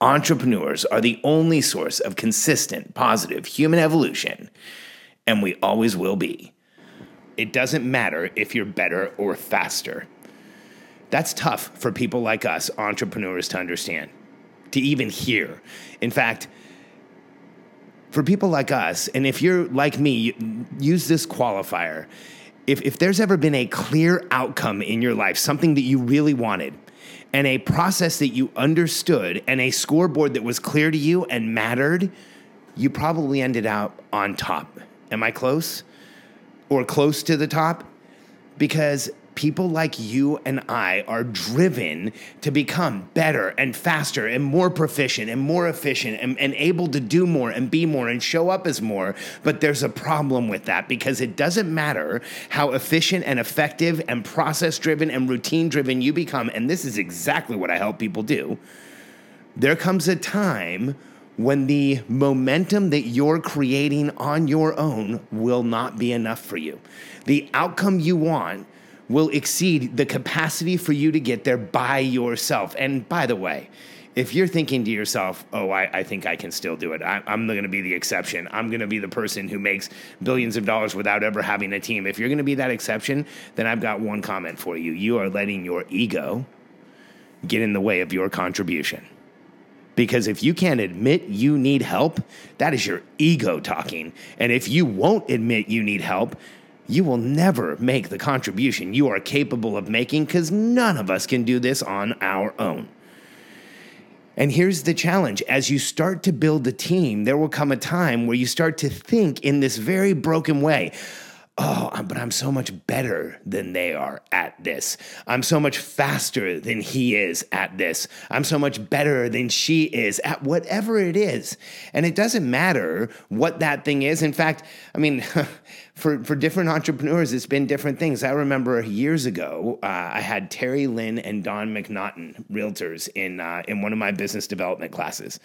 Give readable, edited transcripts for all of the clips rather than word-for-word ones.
entrepreneurs are the only source of consistent, positive human evolution, and we always will be. It doesn't matter if you're better or faster. That's tough for people like us, entrepreneurs, to understand, to even hear. In fact, for people like us, and if you're like me, you use this qualifier. If there's ever been a clear outcome in your life, something that you really wanted, and a process that you understood, and a scoreboard that was clear to you and mattered, you probably ended up on top. Am I close? Or close to the top? Because people like you and I are driven to become better and faster and more proficient and more efficient and able to do more and be more and show up as more. But there's a problem with that, because it doesn't matter how efficient and effective and process-driven and routine-driven you become. And this is exactly what I help people do. There comes a time when the momentum that you're creating on your own will not be enough for you. The outcome you want will exceed the capacity for you to get there by yourself. And by the way, if you're thinking to yourself, oh, I think I can still do it. I'm going to be the exception. I'm going to be the person who makes billions of dollars without ever having a team. If you're going to be that exception, then I've got one comment for you. You are letting your ego get in the way of your contribution. Because if you can't admit you need help, that is your ego talking. And if you won't admit you need help, you will never make the contribution you are capable of making, because none of us can do this on our own. And here's the challenge. As you start to build a team, there will come a time where you start to think in this very broken way. Oh, but I'm so much better than they are at this. I'm so much faster than he is at this. I'm so much better than she is at whatever it is. And it doesn't matter what that thing is. In fact, I mean, for different entrepreneurs, it's been different things. I remember years ago, I had Terry Lynn and Don McNaughton, realtors, in one of my business development classes.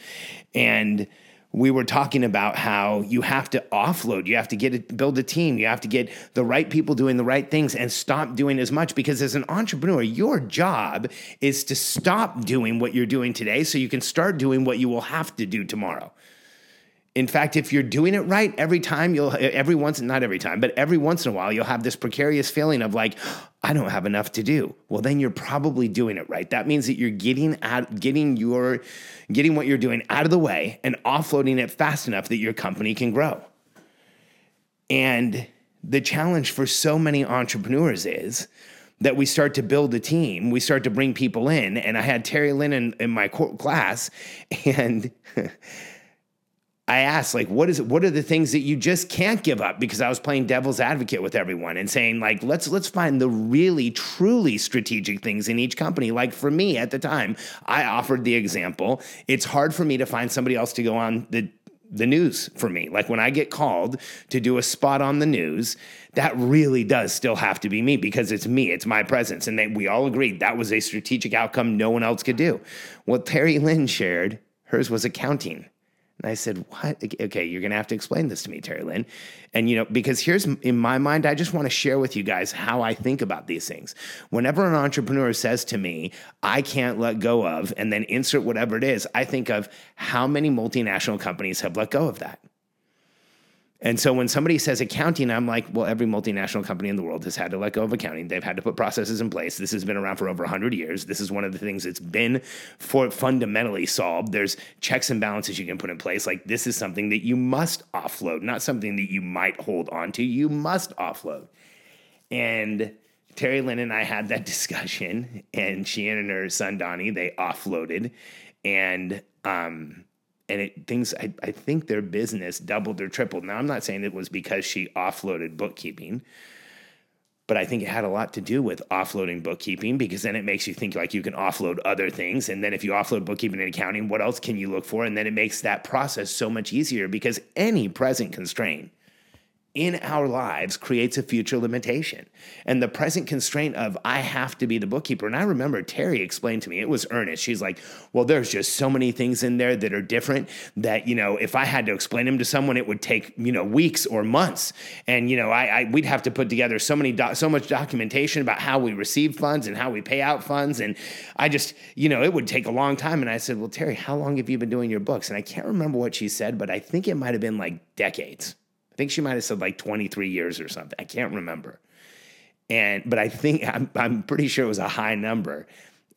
And we were talking about how you have to offload, you have to build a team, you have to get the right people doing the right things and stop doing as much, because as an entrepreneur, your job is to stop doing what you're doing today so you can start doing what you will have to do tomorrow. In fact, if you're doing it right, every once in a while, you'll have this precarious feeling of like, I don't have enough to do. Well, then you're probably doing it right. That means that you're getting what you're doing out of the way and offloading it fast enough that your company can grow. And the challenge for so many entrepreneurs is that we start to build a team, we start to bring people in. And I had Terry Lynn in my class, and I asked, like, what are the things that you just can't give up? Because I was playing devil's advocate with everyone and saying, like, let's find the really, truly strategic things in each company. Like for me at the time, I offered the example. It's hard for me to find somebody else to go on the news for me. Like when I get called to do a spot on the news, that really does still have to be me, because it's me, it's my presence. And we all agreed that was a strategic outcome no one else could do. What Terry Lynn shared, hers was accounting. And I said, what? Okay, you're going to have to explain this to me, Terry Lynn. And, because here's, in my mind, I just want to share with you guys how I think about these things. Whenever an entrepreneur says to me, I can't let go of, and then insert whatever it is, I think of how many multinational companies have let go of that. And so when somebody says accounting, I'm like, well, every multinational company in the world has had to let go of accounting. They've had to put processes in place. This has been around for over 100 years. This is one of the things that's been fundamentally solved. There's checks and balances you can put in place. Like, this is something that you must offload, not something that you might hold on to. You must offload. And Terry Lynn and I had that discussion, and she and her son, Donnie, they offloaded. And I think their business doubled or tripled. Now, I'm not saying it was because she offloaded bookkeeping, but I think it had a lot to do with offloading bookkeeping, because then it makes you think like you can offload other things. And then if you offload bookkeeping and accounting, what else can you look for? And then it makes that process so much easier, because any present constraint in our lives creates a future limitation. And the present constraint of I have to be the bookkeeper. And I remember Terry explained to me, it was earnest. She's like, well, there's just so many things in there that are different that, you know, if I had to explain them to someone, it would take, you know, weeks or months. And, you know, we'd have to put together so much documentation about how we receive funds and how we pay out funds. And I just, you know, it would take a long time. And I said, well, Terry, how long have you been doing your books? And I can't remember what she said, but I think it might've been like decades. I think she might have said like 23 years or something. I can't remember. But I think I'm pretty sure it was a high number.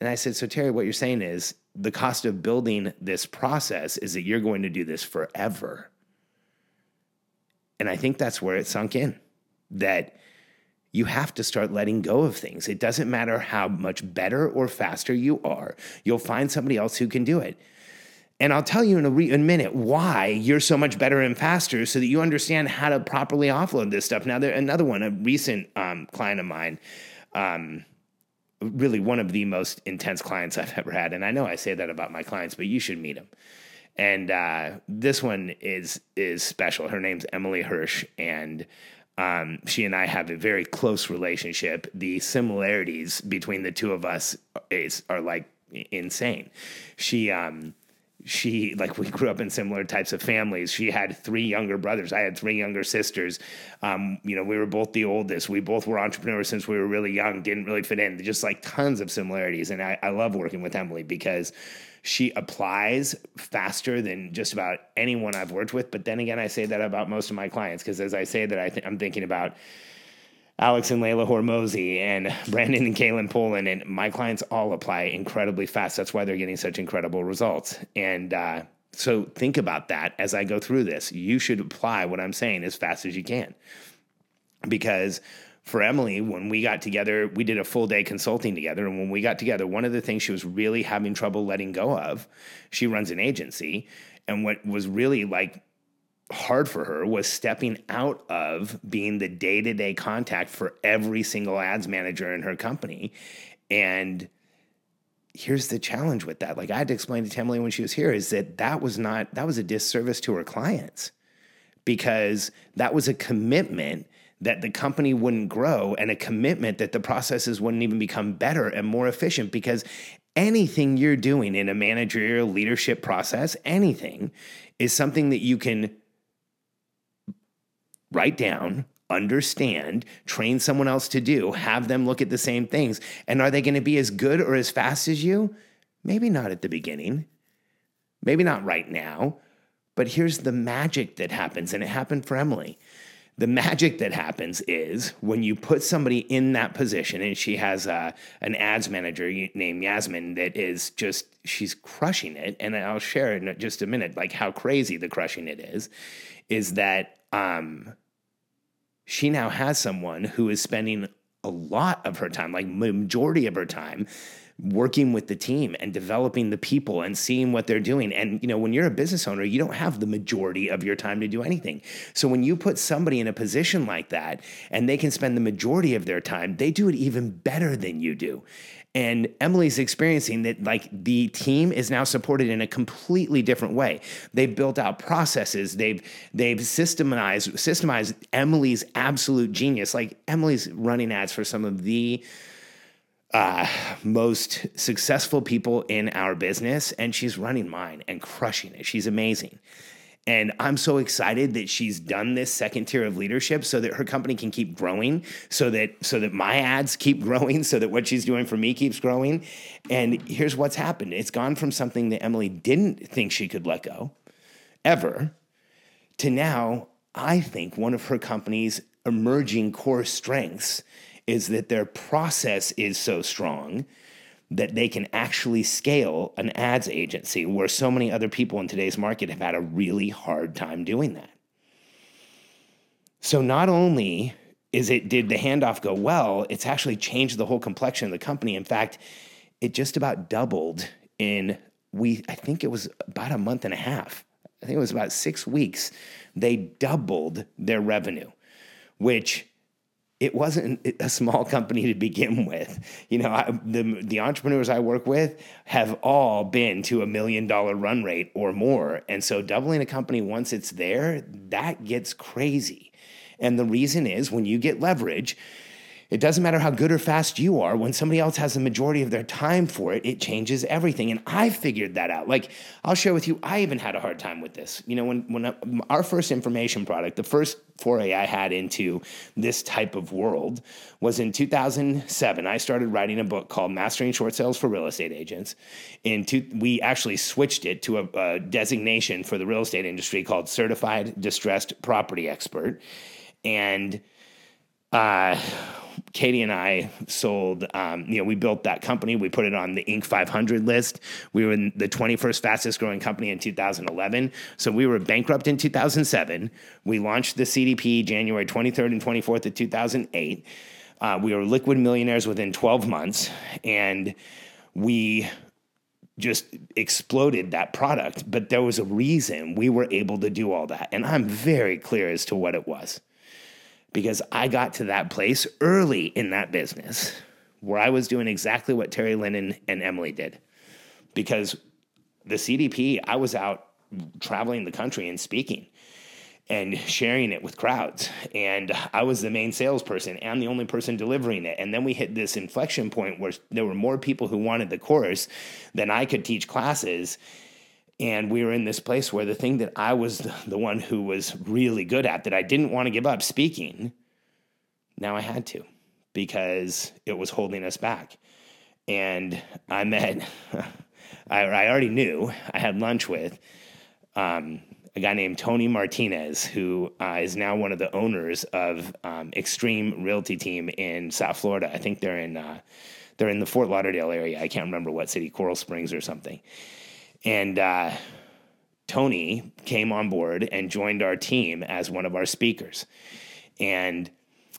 And I said, so Terry, what you're saying is the cost of building this process is that you're going to do this forever. And I think that's where it sunk in, that you have to start letting go of things. It doesn't matter how much better or faster you are. You'll find somebody else who can do it. And I'll tell you in a minute why you're so much better and faster, so that you understand how to properly offload this stuff. Now, another one, a recent client of mine, really one of the most intense clients I've ever had. And I know I say that about my clients, but you should meet them. And this one is special. Her name's Emily Hirsch, and she and I have a very close relationship. The similarities between the two of us are like insane. She, like, we grew up in similar types of families. She had three younger brothers. I had three younger sisters. You know, we were both the oldest. We both were entrepreneurs since we were really young, didn't really fit in. Just like tons of similarities. And I love working with Emily because she applies faster than just about anyone I've worked with. But then again, I say that about most of my clients, because as I say that, I'm thinking about Alex and Layla Hormozy and Brandon and Kaylin Poland, and my clients all apply incredibly fast. That's why they're getting such incredible results. And so think about that as I go through this. You should apply what I'm saying as fast as you can. Because for Emily, when we got together, we did a full day consulting together. And when we got together, one of the things she was really having trouble letting go of, she runs an agency. And what was really like hard for her was stepping out of being the day-to-day contact for every single ads manager in her company. And here's the challenge with that. Like I had to explain to Tamalee when she was here, is that was a disservice to her clients, because that was a commitment that the company wouldn't grow, and a commitment that the processes wouldn't even become better and more efficient, because anything you're doing in a managerial leadership process, anything, is something that you can write down, understand, train someone else to do, have them look at the same things. And are they going to be as good or as fast as you? Maybe not at the beginning. Maybe not right now. But here's the magic that happens, and it happened for Emily. The magic that happens is when you put somebody in that position, and she has an ads manager named Yasmin that is just, she's crushing it. And I'll share in just a minute, like how crazy the crushing it is that she now has someone who is spending a lot of her time, like majority of her time, working with the team and developing the people and seeing what they're doing. And, you know, when you're a business owner, you don't have the majority of your time to do anything. So when you put somebody in a position like that and they can spend the majority of their time, they do it even better than you do. And Emily's experiencing that, like, the team is now supported in a completely different way. They've built out processes. They've systemized Emily's absolute genius. Like, Emily's running ads for some of the most successful people in our business, and she's running mine and crushing it. She's amazing. And I'm so excited that she's done this second tier of leadership, so that her company can keep growing, so that my ads keep growing, so that what she's doing for me keeps growing. And here's what's happened. It's gone from something that Emily didn't think she could let go ever to now I think one of her company's emerging core strengths is that their process is so strong that they can actually scale an ads agency where so many other people in today's market have had a really hard time doing that. So not only did the handoff go well, it's actually changed the whole complexion of the company. In fact, it just about doubled I think it was about a month and a half. I think it was about 6 weeks. They doubled their revenue, which it wasn't a small company to begin with. You know, the entrepreneurs I work with have all been to $1 million run rate or more. And so doubling a company once it's there, that gets crazy. And the reason is when you get leverage, it doesn't matter how good or fast you are. When somebody else has the majority of their time for it, it changes everything. And I figured that out. Like, I'll share with you, I even had a hard time with this. You know, when our first information product, the first foray I had into this type of world was in 2007. I started writing a book called Mastering Short Sales for Real Estate Agents. We actually switched it to a designation for the real estate industry called Certified Distressed Property Expert. And Katie and I sold, we built that company. We put it on the Inc. 500 list. We were in the 21st fastest growing company in 2011. So we were bankrupt in 2007. We launched the CDP January 23rd and 24th of 2008. We were liquid millionaires within 12 months. And we just exploded that product. But there was a reason we were able to do all that. And I'm very clear as to what it was. Because I got to that place early in that business where I was doing exactly what Terry Lynn and Emily did. Because the CDP, I was out traveling the country and speaking and sharing it with crowds. And I was the main salesperson and the only person delivering it. And then we hit this inflection point where there were more people who wanted the course than I could teach classes. And we were in this place where the thing that I was the one who was really good at, that I didn't want to give up, speaking, now I had to, because it was holding us back. And I already knew, I had lunch with a guy named Tony Martinez, who is now one of the owners of Extreme Realty Team in South Florida. I think they're in the Fort Lauderdale area. I can't remember what city, Coral Springs or something. And Tony came on board and joined our team as one of our speakers. And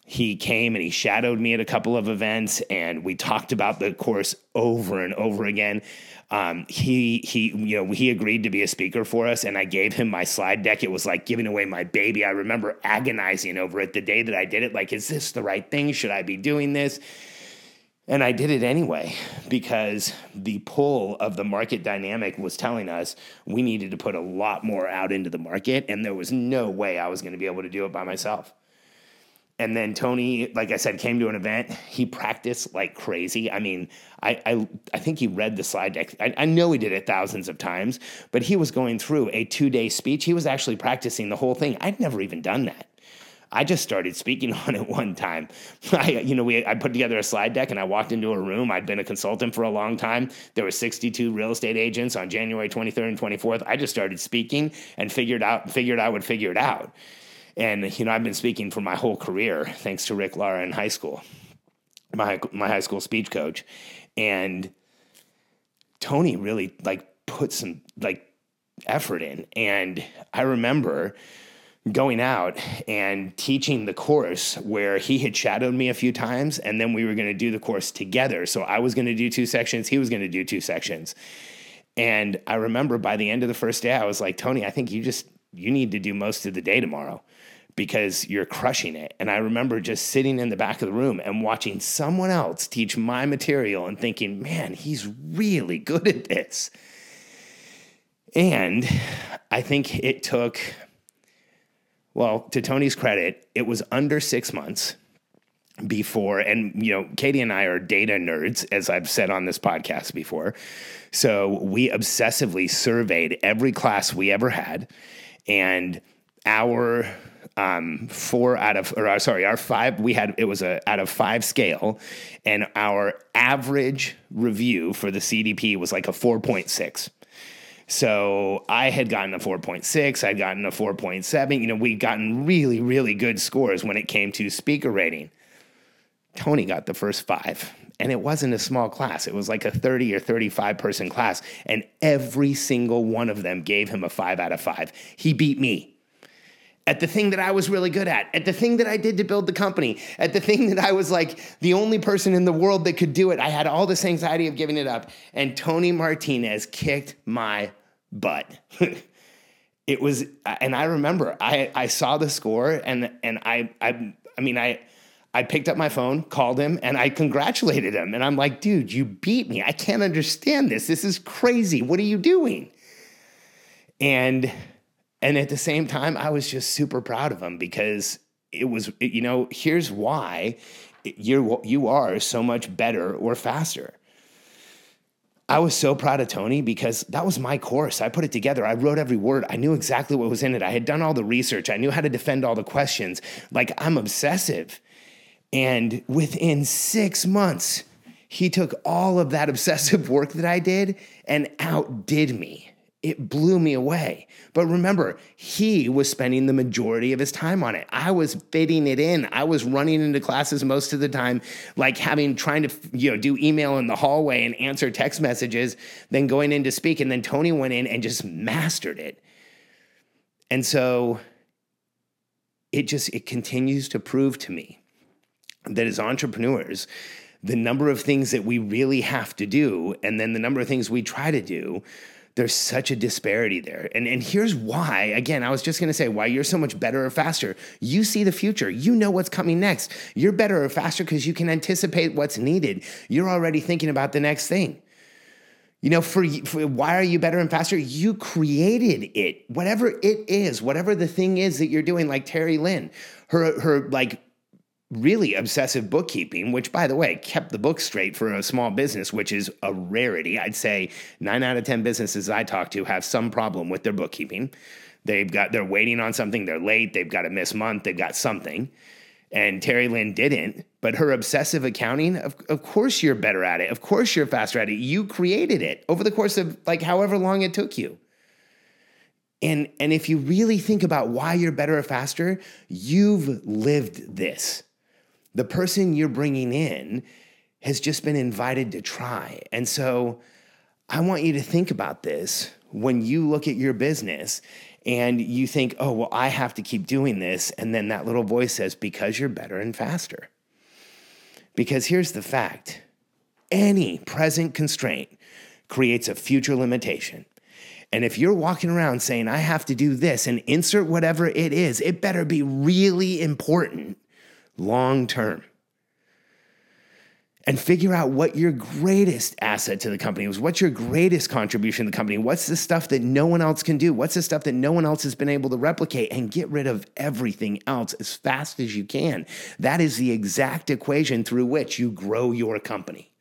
he came and he shadowed me at a couple of events, and we talked about the course over and over again. He agreed to be a speaker for us, and I gave him my slide deck. It was like giving away my baby. I remember agonizing over it the day that I did it. Like, is this the right thing? Should I be doing this? And I did it anyway, because the pull of the market dynamic was telling us we needed to put a lot more out into the market, and there was no way I was going to be able to do it by myself. And then Tony, like I said, came to an event. He practiced like crazy. I mean, I think he read the slide deck. I know he did it thousands of times, but he was going through a 2-day speech. He was actually practicing the whole thing. I'd never even done that. I just started speaking on it one time. I put together a slide deck and I walked into a room. I'd been a consultant for a long time. There were 62 real estate agents on January 23rd and 24th. I just started speaking and figured I would figure it out. And, I've been speaking for my whole career, thanks to Rick Lara in high school, my high school speech coach. And Tony really put some effort in. And I remember going out and teaching the course where he had shadowed me a few times, and then we were going to do the course together. So I was going to do 2 sections. He was going to do 2 sections. And I remember by the end of the first day, I was like, Tony, I think you need to do most of the day tomorrow, because you're crushing it. And I remember just sitting in the back of the room and watching someone else teach my material and thinking, man, he's really good at this. And I think it took... Well, to Tony's credit, it was under 6 months before, and Katie and I are data nerds, as I've said on this podcast before. So we obsessively surveyed every class we ever had, and our 5, out of 5 scale, and our average review for the CDP was like a 4.6. So I had gotten a 4.6, I'd gotten a 4.7. You know, we'd gotten really, really good scores when it came to speaker rating. Tony got the first 5, and it wasn't a small class. It was like a 30 or 35 person class, and every single one of them gave him a 5 out of 5. He beat me at the thing that I was really good at the thing that I did to build the company, at the thing that I was like the only person in the world that could do it. I had all this anxiety of giving it up, and Tony Martinez kicked my butt. It was, and I remember I saw the score, and I picked up my phone, called him, and I congratulated him. And I'm like, dude, you beat me. I can't understand this. This is crazy. What are you doing? And at the same time, I was just super proud of him, because it was, you know, here's why you are so much better or faster. I was so proud of Tony because that was my course. I put it together. I wrote every word. I knew exactly what was in it. I had done all the research. I knew how to defend all the questions. Like, I'm obsessive. And within 6 months, he took all of that obsessive work that I did and outdid me. It blew me away. But remember, he was spending the majority of his time on it. I was fitting it in. I was running into classes most of the time, like trying to, you know, do email in the hallway and answer text messages, then going in to speak. And then Tony went in and just mastered it. And so it continues to prove to me that as entrepreneurs, the number of things that we really have to do and then the number of things we try to do, there's such a disparity there. And here's why. Again, I was just going to say why you're so much better or faster. You see the future. You know what's coming next. You're better or faster because you can anticipate what's needed. You're already thinking about the next thing. You know, for why are you better and faster? You created it. Whatever it is, whatever the thing is that you're doing, like Terry Lynn, her like really obsessive bookkeeping, which, by the way, kept the books straight for a small business, which is a rarity. I'd say 9 out of 10 businesses I talk to have some problem with their bookkeeping. They're waiting on something, they're late, they've got a missed month, they've got something. And Terry Lynn didn't, but her obsessive accounting, of course you're better at it. Of course you're faster at it. You created it over the course of like however long it took you. And if you really think about why you're better or faster, you've lived this. The person you're bringing in has just been invited to try. And so I want you to think about this when you look at your business and you think, oh, well, I have to keep doing this. And then that little voice says, because you're better and faster. Because here's the fact: any present constraint creates a future limitation. And if you're walking around saying, I have to do this and insert whatever it is, it better be really important long term. And figure out what your greatest asset to the company was, what's your greatest contribution to the company, what's the stuff that no one else can do, what's the stuff that no one else has been able to replicate, and get rid of everything else as fast as you can. That is the exact equation through which you grow your company.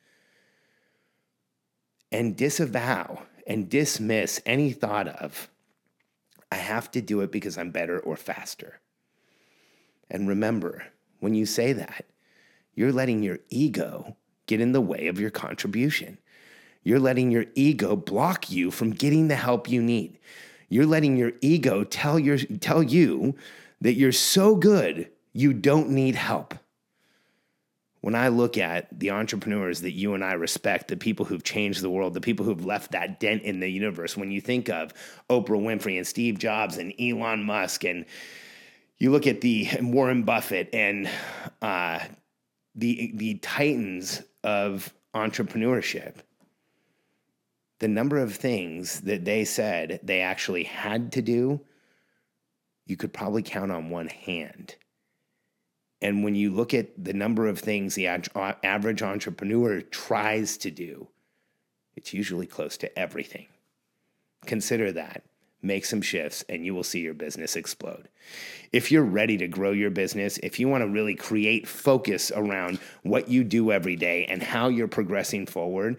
And disavow and dismiss any thought of, I have to do it because I'm better or faster. And remember, when you say that, you're letting your ego get in the way of your contribution. You're letting your ego block you from getting the help you need. You're letting your ego tell you that you're so good, you don't need help. When I look at the entrepreneurs that you and I respect, the people who've changed the world, the people who've left that dent in the universe, when you think of Oprah Winfrey and Steve Jobs and Elon Musk, and you look at the Warren Buffett and the titans of entrepreneurship, the number of things that they said they actually had to do, you could probably count on one hand. And when you look at the number of things the average entrepreneur tries to do, it's usually close to everything. Consider that. Make some shifts, and you will see your business explode. If you're ready to grow your business, if you want to really create focus around what you do every day and how you're progressing forward,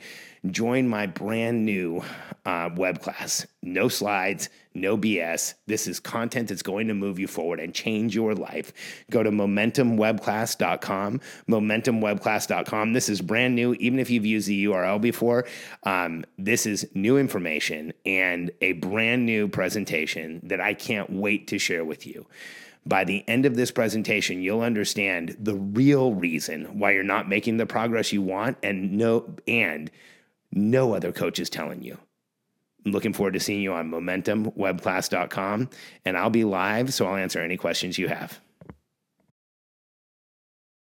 join my brand new web class. No slides, no BS. This is content that's going to move you forward and change your life. Go to MomentumWebClass.com, MomentumWebClass.com. This is brand new, even if you've used the URL before. This is new information and a brand new presentation that I can't wait to share with you. By the end of this presentation, you'll understand the real reason why you're not making the progress you want, and no other coach is telling you. I'm looking forward to seeing you on MomentumWebClass.com, and I'll be live, so I'll answer any questions you have.